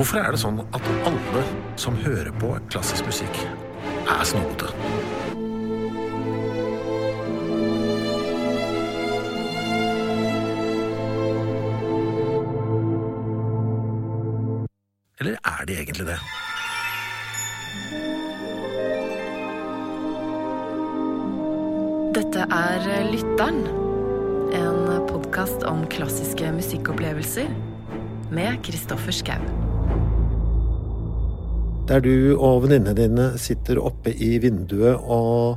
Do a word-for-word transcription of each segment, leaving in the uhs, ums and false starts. Hvorfor er det sånn at alle som hører på klassisk musikk er snobbete? Eller er det egentlig det? Dette er Lytteren, en podcast om klassiske musikkopplevelser med Christoffer Skau. Der du og venninnene dine sitter oppe I vinduet og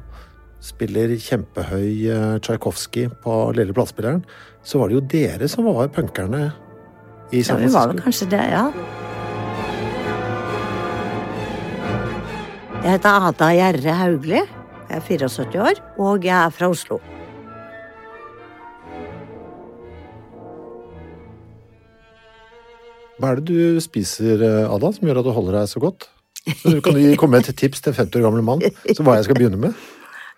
spiller kjempehøy Tchaikovsky på lille plattspilleren, så var det jo dere som var punkerne I San Francisco. Ja, vi var vel kanskje det, ja. Jeg heter Ada Gjerre Haugli, jeg er syttifire år, og jeg er fra Oslo. Hva er det du spiser, Ada, som gjør at du holder deg så godt? Kan du komme med et tips til en femti år gammel mann, så hva jeg skal begynne med?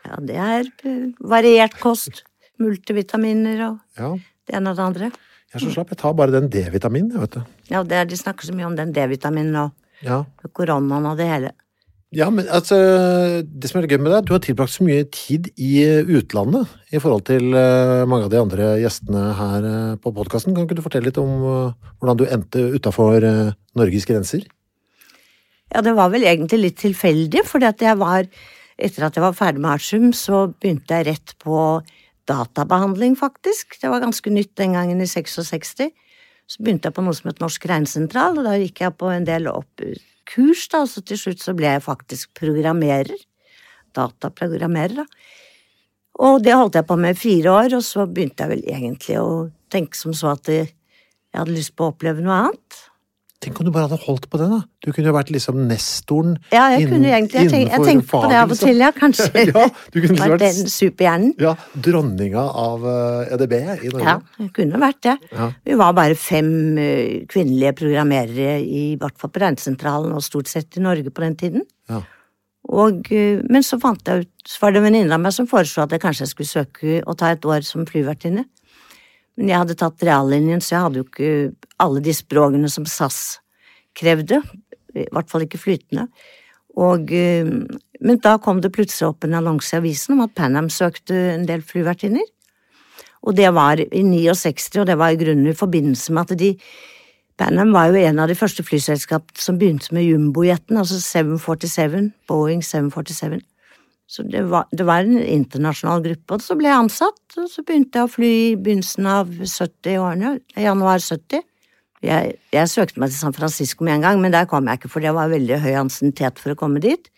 Ja, det er variert kost, multivitaminer og ja. Det ene og det andre. Jeg er så slapp, jeg tar bare den D-vitamin, jeg vet det. Ja, det er, de snakker så mye om den D-vitaminen og ja. Koronaen og det hele. Ja, men altså, det som er gøy med deg, du har tilbrakt så mye tid I utlandet I forhold til mange av de andre gjestene her på podcasten. Kan ikke du fortelle litt om hvordan du endte utenfor Norges grenser? Ja, det var vel egentlig litt tilfeldig, fordi at jeg var, etter at jeg var ferdig med Arsum, så begynte jeg rett på databehandling faktisk. Det var ganske nytt den gangen I sekstiseks. Så begynte jeg på noe som heter Norsk Regnsentral, og da gikk jeg på en del opp kurs da, og så til slutt så ble jeg faktisk programmerer, dataprogrammerer da. Og det holdt jeg på med fire år, og så begynte jeg vel egentlig å tenke som så at jeg hadde lyst på å oppleve noe annet. Tenk om du bare hadde holdt på det da. Du kunne jo vært liksom nestoren ja, jeg innen, kunne egentlig, jeg tenk, jeg tenkte på det av og til, ja, kanskje. ja, du kunne liksom vært den superhjernen. Ja, dronninga av EDB I Norge. Ja, jeg kunne vært det. Ja. Vi var bare fem kvinnelige programmerere I hvert fall på Regnsentralen og stort sett I Norge på den tiden. Ja. Og, men så fant jeg ut, så var det en venninne av meg som foreslo at jeg kanskje skulle søke og ta et år som flyvertinne. Men jeg hadde tatt reallinjen, så jeg hadde jo ikke alle de språkene som SAS krevde, I hvert fall ikke flytende. Og, men da kom det plutselig opp en annonse I avisen om at Pan Am søkte en del flyvertinner. Og det var I sekstini, og det var I grunnen I forbindelse med at de... Pan Am var jo en av de første flyselskapene som begynte med jumbojetten, altså syv fyrtisju, Boeing syv fyrtisju. Så det var, det var en internasjonal gruppe, og så ble jeg ansatt, og så begynte jeg å fly I begynnelsen av syttiårene, januar sytti. Jeg, jeg søkte meg til San Francisco med en gang, men der kom jeg ikke, for det var veldig høy ansiennitet for å komme dit.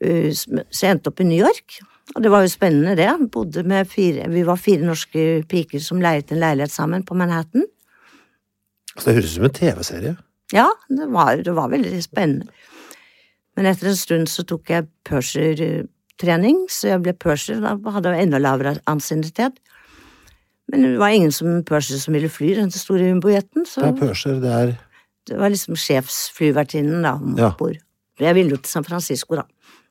Så jeg endte opp I New York, og det var jo spennende det. Jeg bodde med fire, vi var fire norske piker som leiet en leilighet sammen på Manhattan. Så det høres ut som en TV-serie? Ja, det var, det var veldig spennende. Men etter en stund så tok jeg purser-trening, så jeg ble purser, da hadde jeg enda lavere ansiennitet. Men det var ingen som purser som ville fly, den store jumbojetten. Det er purser, det er... Det var liksom sjefsflyvertinnen da, ombord. Ja. Jeg ville jo til San Francisco da,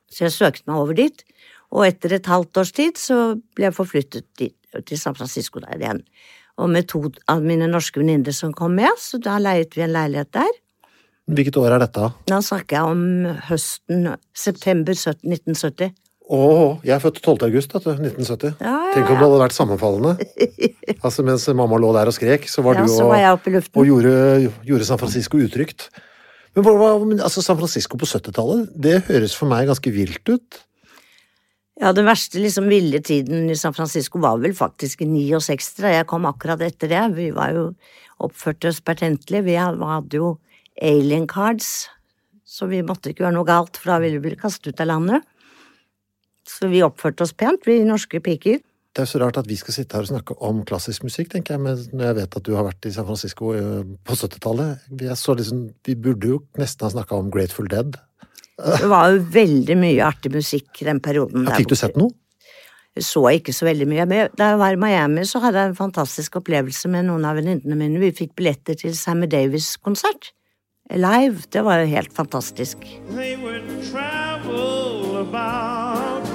så jeg søkte meg over dit. Og etter et halvt års tid så ble jeg forflyttet dit, til San Francisco der igjen. Og med to av mine norske venninner som kom med, så da leiet vi en leilighet der. Hvilket år er dette? Da snakker jeg om høsten, september nitten sytti. Åh, jeg er født tolvte august, dette, nitten sytti. Ja, ja, ja. Tenk om det hadde vært sammenfallende. Altså, mens mamma lå der og skrek, så var ja, du og, så var jeg oppe I luften. Og gjorde, gjorde San Francisco utrygt. Men altså, San Francisco på syttitallet, det høres for meg ganske vilt ut. Ja, den verste liksom ville tiden I San Francisco var vel faktisk I sekstini, da jeg kom akkurat etter det. Vi var jo oppført oss pertentlig, vi hadde jo alien cards, så vi måtte ikke gjøre noe galt, for da ville vi bli kastet ut av landet. Så vi oppførte oss pent, vi norske piker. Det er så rart at vi skal sitte her og snakke om klassisk musikk, tenker jeg, men når jeg vet at du har vært I San Francisco på syttitallet, jeg så liksom, vi burde jo nesten ha snakket om Grateful Dead. Det var jo veldig mye artig musikk I den perioden. Ja, fikk du sett noe? Jeg så ikke så veldig mye. Da jeg var I Miami, så hadde jeg en fantastisk opplevelse med noen av venninnene mine. Vi fikk billetter til Sammy Davis-konsert. Live, det var jo helt fantastisk. They would travel about,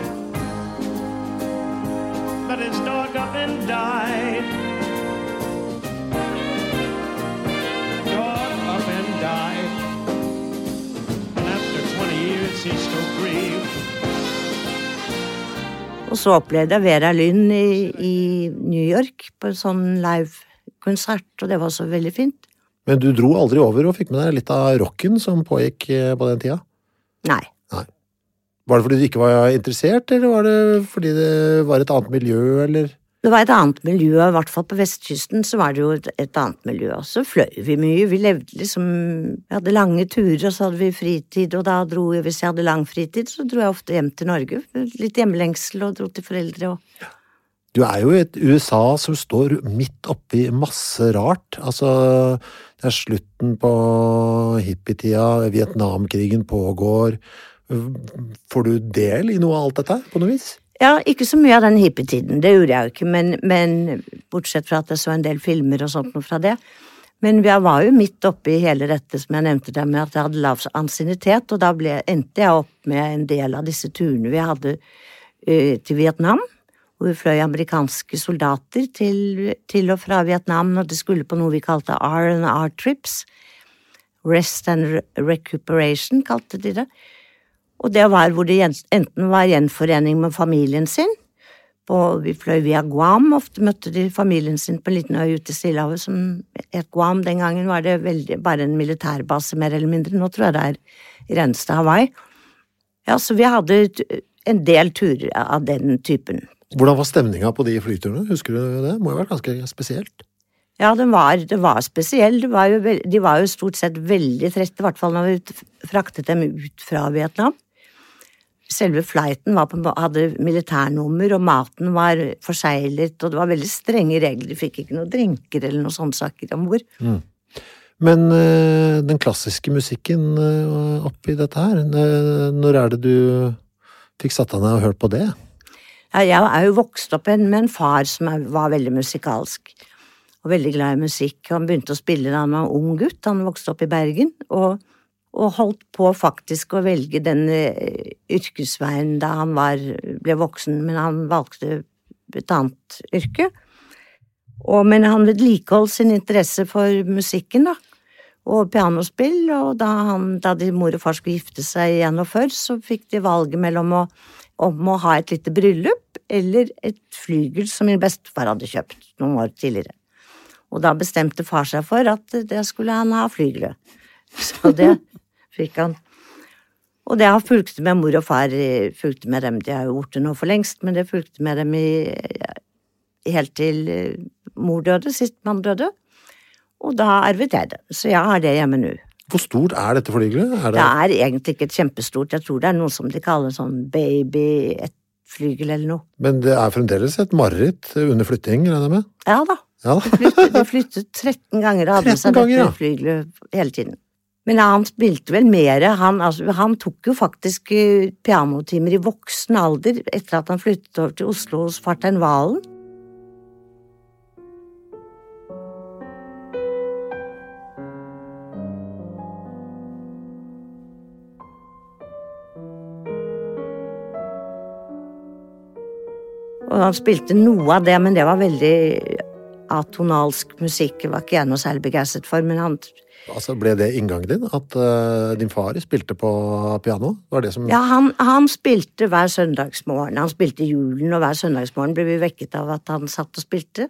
but his dog up and died. Dog up and died. så opplevde jeg Vera Lynn i, i New York på en sånn live-konsert, og det var så veldig fint. Men du dro aldri over og fikk med deg litt av rocken som pågikk på den tida? Nei. Nei. Var det fordi du ikke var interessert, eller var det fordi det var et annet miljø, eller? Det var et annet miljø, i hvert fall på vestkysten så var det jo et, et annet miljø, og så fløy vi mye, vi levde liksom, vi hadde lange turer, og så hadde vi fritid, og da dro jeg, hvis jeg hadde lang fritid, så dro jeg ofte hjem til Norge, litt hjemlengsel og dro til foreldre. Og... Du er jo i et USA som står midt oppe i masse rart, altså det er slutten på hippietida, Vietnamkrigen pågår, får du del i noe av alt dette på noe vis? Ja, ikke så mye av den hippietiden, det gjorde jeg jo ikke, men, men bortsett fra at jeg så en del filmer og sånt noe fra det. Men jeg var jo midt oppe i hele dette som jeg nevnte der med at jeg hadde lav ansiennitet, og da ble, endte jeg opp med en del av disse turene vi hadde uh, til Vietnam, hvor vi fløy amerikanske soldater til, til og fra Vietnam, og det skulle på noe vi kalte R and R trips, Rest and Recuperation kalte de det. Og det var hvor det enten var gjenforening med familien sin, på, vi fløy via Guam, ofte møtte de familien sin på en liten øy ute i Stillehavet som et Guam, den gangen var det veldig, bare en militærbase mer eller mindre, nå tror jeg det er i reneste Hawaii. Ja, så vi hadde en del turer av den typen. Hvordan var stemningen på de flyturene, husker du det? Det må jo være ganske spesielt. Ja, det var, det var spesiell. Det var jo, de var jo stort sett veldig trette, i hvert fall når vi fraktet dem ut fra Vietnam. Selve flighten var på, hadde militærnummer, og maten var forseglet, og det var veldig strenge regler. De fikk ikke noen drinker eller noen sånne saker ombord. Mm. Men øh, den klassiske musikken øh, oppi dette her, øh, når er det du fikk satt deg ned og hørt på det? Ja, jeg er jo vokst opp med en far som er, var veldig musikalsk, og veldig glad i musikk. Han begynte å spille da han var ung gutt, han vokste opp i Bergen, og og holdt på faktisk å velge den yrkesveien da han var, ble voksen, men han valgte et annet yrke. Og, men han vedlikeholdt sin interesse for musikken da, og pianospill, og da, han, da de mor og far skulle gifte seg igjen og før, så fikk de valget mellom å, om å ha et lite bryllup eller et flygel som min bestefar hadde kjøpt noen år tidligere. Og da bestemte far seg for at det skulle han ha flygelet. Så det... fikk han. Og det har fulgt med mor og far, fulgt med dem, de har jo gjort det nå for lengst, men det fulgte med dem i, helt til mor døde, sist mann døde, og da arvet jeg det. Så jeg har det hjemme nå. Hvor stort er dette flygelet? Er det... det er egentlig ikke et kjempestort, jeg tror det er noe som de kaller sånn baby, et flygel eller noe. Men det er fremdeles et mareritt under flytting, regner jeg med? Ja da, ja. de, flyttet, de flyttet tretten ganger og hadde med seg dette flygelet hele tiden. Men han spilte vel mer, han, altså, han tok jo faktisk pianotimer i voksen alder etter at han flyttet over til Oslo hos Fartein Valen. Og han spilte noe av det, men det var veldig atonalsk musikk, det var ikke jeg noe særlig begeistret for, men han... Altså, ble det inngangen din, at uh, din far spilte på piano? Var det som... Ja, han, han spilte hver søndagsmorgen. Han spilte julen, og hver søndagsmorgen ble vi vekket av at han satt og spilte.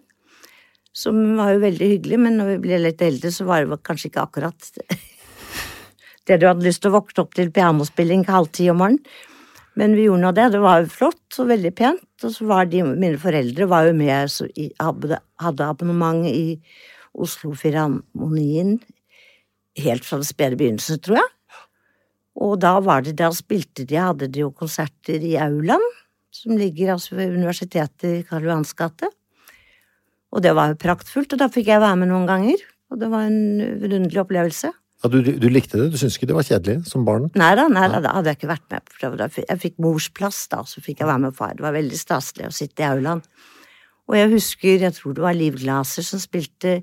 Som var jo veldig hyggelig, men når vi ble litt eldre, så var det kanskje ikke akkurat det du hadde lyst til å våkne opp til pianospilling halv ti om morgenen. Men vi gjorde nå det, det var jo flott og veldig pent, og så var de, mine foreldre var jo med, så i, hadde abonnement i Oslo Filharmonien, helt fra det spede begynnelse, tror jeg. Og da var det der spilte de, hadde de jo konserter i Aulan, som ligger altså ved universitetet i Karl Johans gate. Og det var jo praktfullt, og da fikk jeg være med noen ganger, og det var en vidunderlig opplevelse. Ja, du, du likte det? Du syntes ikke det var kjedelig som barn? Nei da, nei, da hadde jeg ikke vært med. Jeg fikk mors plass da, så fikk jeg være med far. Det var veldig staselig å sitte i Aulan. Og jeg husker, jeg tror det var Liv Glaser som spilte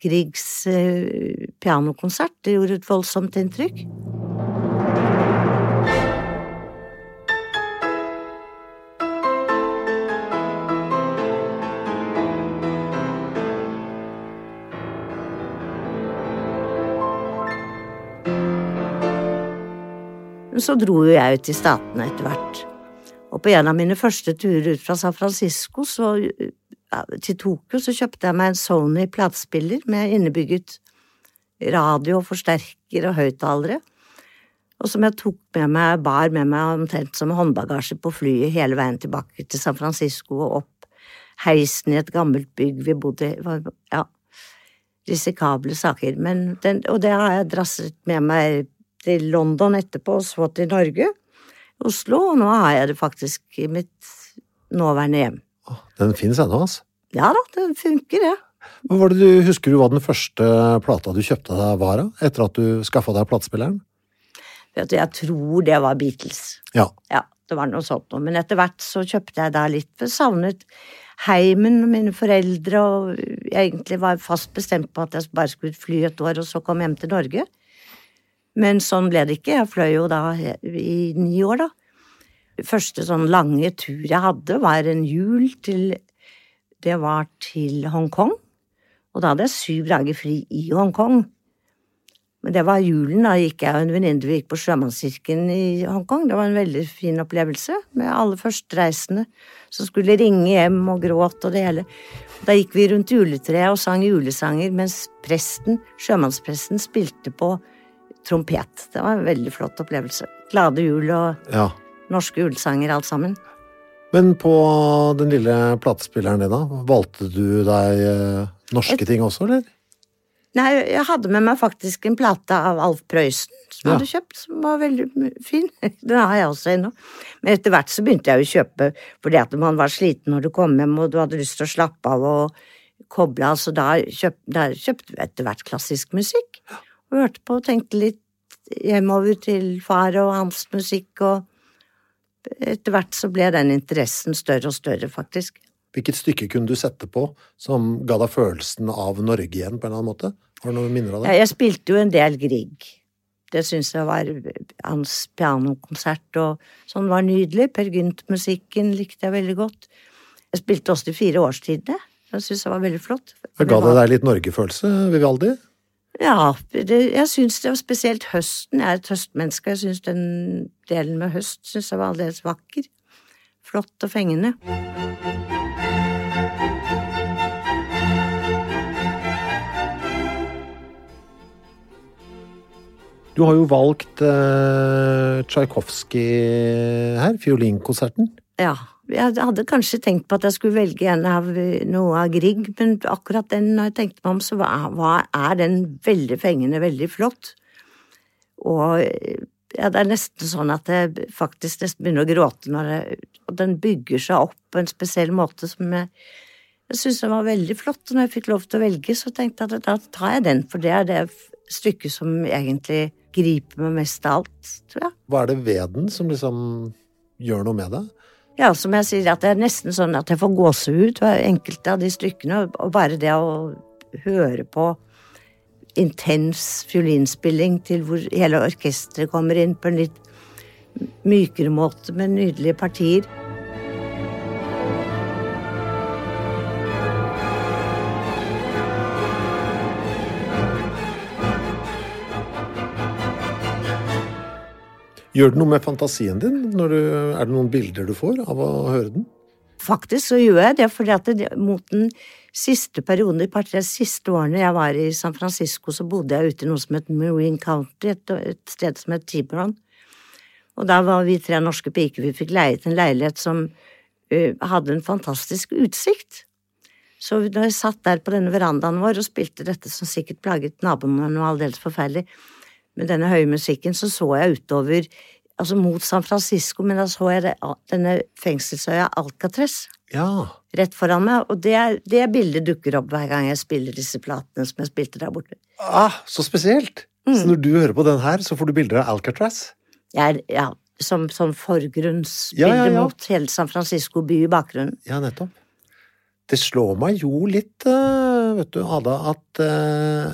Griegs eh, pianokonsert, det gjorde et voldsomt inntrykk. Så dro jo jeg ut i statene etter hvert. Og på en av mine første turer ut fra San Francisco så, til Tokyo så kjøpte jeg meg en Sony-platspiller med innebygget radio, forsterker og høyttalere. Og som jeg tok med meg, bar med meg omtrent som håndbagasje på flyet hele veien tilbake til San Francisco og opp heisen i et gammelt bygg vi bodde i. Ja, risikable saker. Men den, og det har jeg drasset med meg til London etterpå og så til Norge. Oslo, og nå har jeg det faktisk i mitt nåværende hjem. Den finnes ennå, altså? Ja da, den funker, ja. Men var det du, husker du hva den første plata du kjøpte deg var av, etter at du skaffet deg platespilleren? Vet du, jeg tror det var Beatles. Ja. Ja, det var noe sånt noe. Men etter hvert så kjøpte jeg da litt, for savnet heimen og mine foreldre, og jeg egentlig var fast bestemt på at jeg bare skulle fly et år, og så kom hjem til Norge. Men sånn ble det ikke. Jeg fløy jo da i ni år da. Første sånn lange tur jeg hadde var en jul til, det var til Hongkong. Og da hadde jeg syv dager fri i Hongkong. Men det var julen, da gikk jeg og en venninne, vi gikk på Sjømannskirken i Hongkong. Det var en veldig fin opplevelse med alle førstereisende som skulle ringe hjem og gråte og det hele. Da gikk vi rundt juletreet og sang julesanger, mens presten, sjømannspresten spilte på trompet. Det var en veldig flott opplevelse. Glade jul og ja. Norske julesanger, alt sammen. Men på den lille platespilleren din da, valgte du deg norske Et... ting også, eller? Nei, jeg hadde med meg faktisk en plate av Alf Prøysen, som ja. Hadde kjøpt, som var veldig fin. Den har jeg også ennå. Men etter hvert så begynte jeg å kjøpe, fordi at man var sliten når du kom hjem, og du hadde lyst til å slappe av og koble av, så da kjøpte kjøpt du etter hvert klassisk musikk. Og hørte på og tenkte litt hjemover til far og hans musikk, og etter hvert så ble den interessen større og større, faktisk. Hvilket stykke kunne du sette på som ga deg følelsen av Norge igjen, på en eller annen måte? Har du noen minner av det? Ja, jeg spilte jo en del Grieg. Det synes jeg var hans pianokonsert, og sånn var nydelig. Per Gynt-musikken likte jeg veldig godt. Jeg spilte også de fire årstidene. Jeg synes det var veldig flott. Det ga deg deg litt Norge-følelse, Vivaldi? Ja, det, jeg synes det var spesielt høsten. Jeg er et høstmenneske, jeg synes den delen med høst synes jeg var aldeles vakker. Flott og fengende. Du har jo valgt uh, Tchaikovsky her, fiolinkonserten. Ja, jeg hadde kanskje tenkt på at jeg skulle velge en av noe av Grieg, men akkurat den, når jeg tenkte meg om, så var, er den veldig fengende, veldig flott. Og ja, det er nesten sånn at jeg faktisk nesten begynner å gråte når jeg, og den bygger seg opp på en spesiell måte som jeg, jeg synes den var veldig flott. Og når jeg fikk lov til å velge, så tenkte jeg at da tar jeg den, for det er det stykket som egentlig griper meg mest av alt, tror jeg. Hva er det ved den som liksom gjør noe med det? Ja, som jeg sier, at det er nesten sånn at jeg får gåse ut hver enkelte av de stykkene, og bare det å høre på intens fiolinspilling til hvor hele orkestret kommer inn på en litt mykere måte med nydelige partier. Gjør det noe med fantasien din? Når du, er det noen bilder du får av å høre den? Faktisk så gjør jeg det, fordi at det, mot den siste perioden, i par-tre siste årene jeg var i San Francisco, så bodde jeg ute i noe som heter Marin County, et, et sted som heter Tiburon. Og da var vi tre norske piker, vi fikk leiet en leilighet som uh, hadde en fantastisk utsikt. Så når jeg satt der på denne verandaen vår og spilte dette som sikkert plaget naboene noe aldeles forferdelig, med denne høye musikken, så så jeg utover, altså mot San Francisco, men da så jeg det, denne fengselsøya Alcatraz, ja. Rett foran meg, og det, det bildet dukker opp hver gang jeg spiller disse platene som jeg spilte der borte. Ah, så spesielt! Mm. Så når du hører på den her, så får du bilder av Alcatraz? Jeg, ja, som, som forgrunnsbilde ja, ja, ja. Mot hele San Francisco by i bakgrunnen. Ja, nettopp. Det slår meg jo litt, vet du, Ada, at... Uh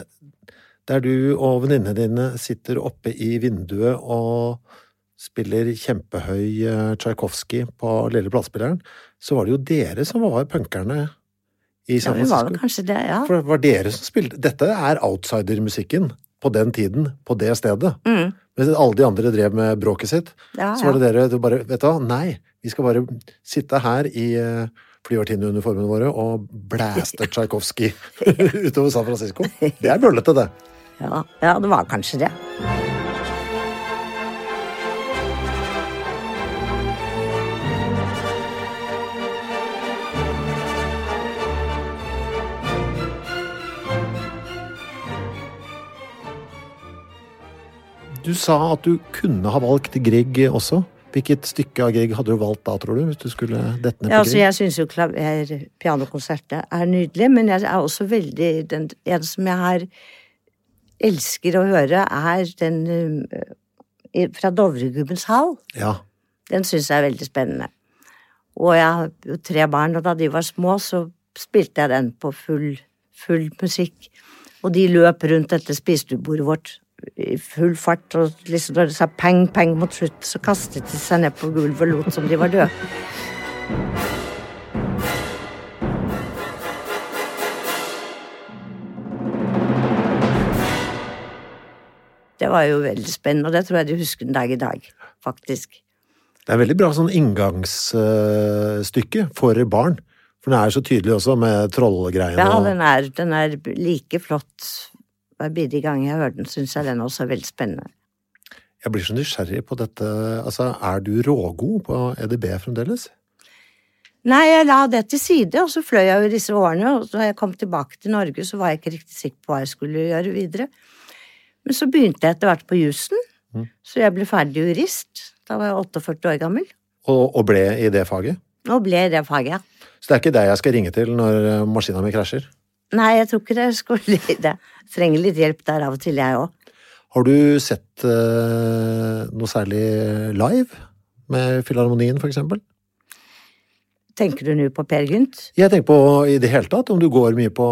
Der du og venninnene dine sitter oppe i vinduet og spiller kjempehøy Tchaikovsky på lille platespilleren, så var det jo dere som var punkerne i San Francisco. Ja, det var kanskje det, ja. For det var dere som spilte. Dette er outsider-musikken på den tiden, på det stedet. Mm. Mens alle de andre drev med bråket sitt, ja, så var det dere, du bare, vet du hva, nei, Vi skal bare sitte her i flyvertinneuniformene våre og blæste Tchaikovsky utover San Francisco. Det er bøllete, det. Ja, ja, det var kanskje det. Du sa at du kunne ha valgt Grieg også. Hvilket stykke av Grieg hadde du valgt da, tror du, hvis du skulle dette ned på Grieg? Ja, altså, jeg synes jo klaver, pianokonsertet er nydelig, men jeg er også veldig, den, en som jeg har, elsker å høre, er den um, fra Dovregubbens hall. Ja. Den synes jeg er veldig spennende. Og jeg har jo tre barn, og da de var små, så spilte jeg den på full, full musikk. Og de løp rundt etter spisebordet vårt, i full fart, og liksom da det sa peng, peng mot slutt, så kastet de seg ned på gulvet og lot som de var døde. Det var jo veldig spennende, og det tror jeg de husker en dag i dag, faktisk. Det er veldig bra sånn inngangsstykke for barn, for den er så tydelig også med trollgreiene. Ja, den er, den er like flott. Hver bidige gang jeg hørte den, synes jeg den også er veldig spennende. Jeg blir så nysgjerrig på dette. Altså, er du rågod på EDB fremdeles? Nei, jeg la det til side, og så fløy jeg jo disse årene, og da jeg kom tilbake til Norge, så var jeg ikke riktig sikker på hva jeg skulle gjøre videre. Men så begynte jeg etter hvert på jussen, mm. så jeg ble ferdig jurist. Da var jeg førtiåtte år gammel. Og, og ble i det faget? Og ble i det faget, ja. Så det er ikke deg jeg skal ringe til når maskina mi krasjer? Nei, jeg tror ikke det skulle lide. Trenger litt hjelp der av og til, jeg også. Har du sett eh, noe særlig live med Filharmonien, for eksempel? Tenker du nå på Per Gynt? Jeg tenker på i det hele tatt, om du går mye på...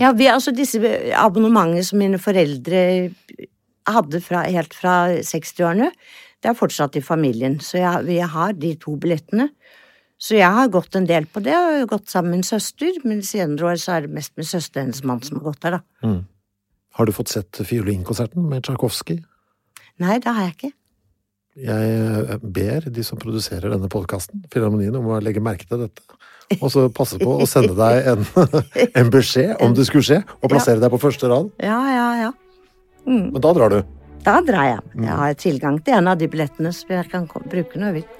Ja, vi, altså disse abonnementene som mine foreldre hadde fra, helt fra sekstiårene, det er fortsatt i familien, så jeg, vi har de to billettene. Så jeg har gått en del på det, og jeg har gått sammen med en søster, men senere år så er det mest min søster, hennes mann, som har gått der, da. Mm. Har du fått sett fiolinkonserten med Tchaikovsky? Nei, det har jeg ikke. Jeg ber de som produserer denne podcasten, Filharmonien, om å legge merke til dette, og så passe på å sende deg en, en beskjed, om det skulle skje, og plassere ja. Deg på første rad. Ja, ja, ja. Mm. Men da drar du? Da drar jeg. Jeg har tilgang til en av de billettene som jeg kan bruke når jeg vil.